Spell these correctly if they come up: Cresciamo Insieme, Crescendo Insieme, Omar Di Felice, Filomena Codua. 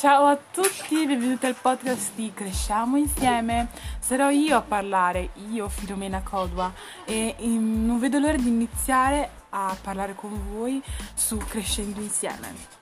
Ciao a tutti, benvenuti al podcast di Cresciamo Insieme. Sarò io a parlare, io Filomena Codua, e non vedo l'ora di iniziare a parlare con voi su Crescendo Insieme.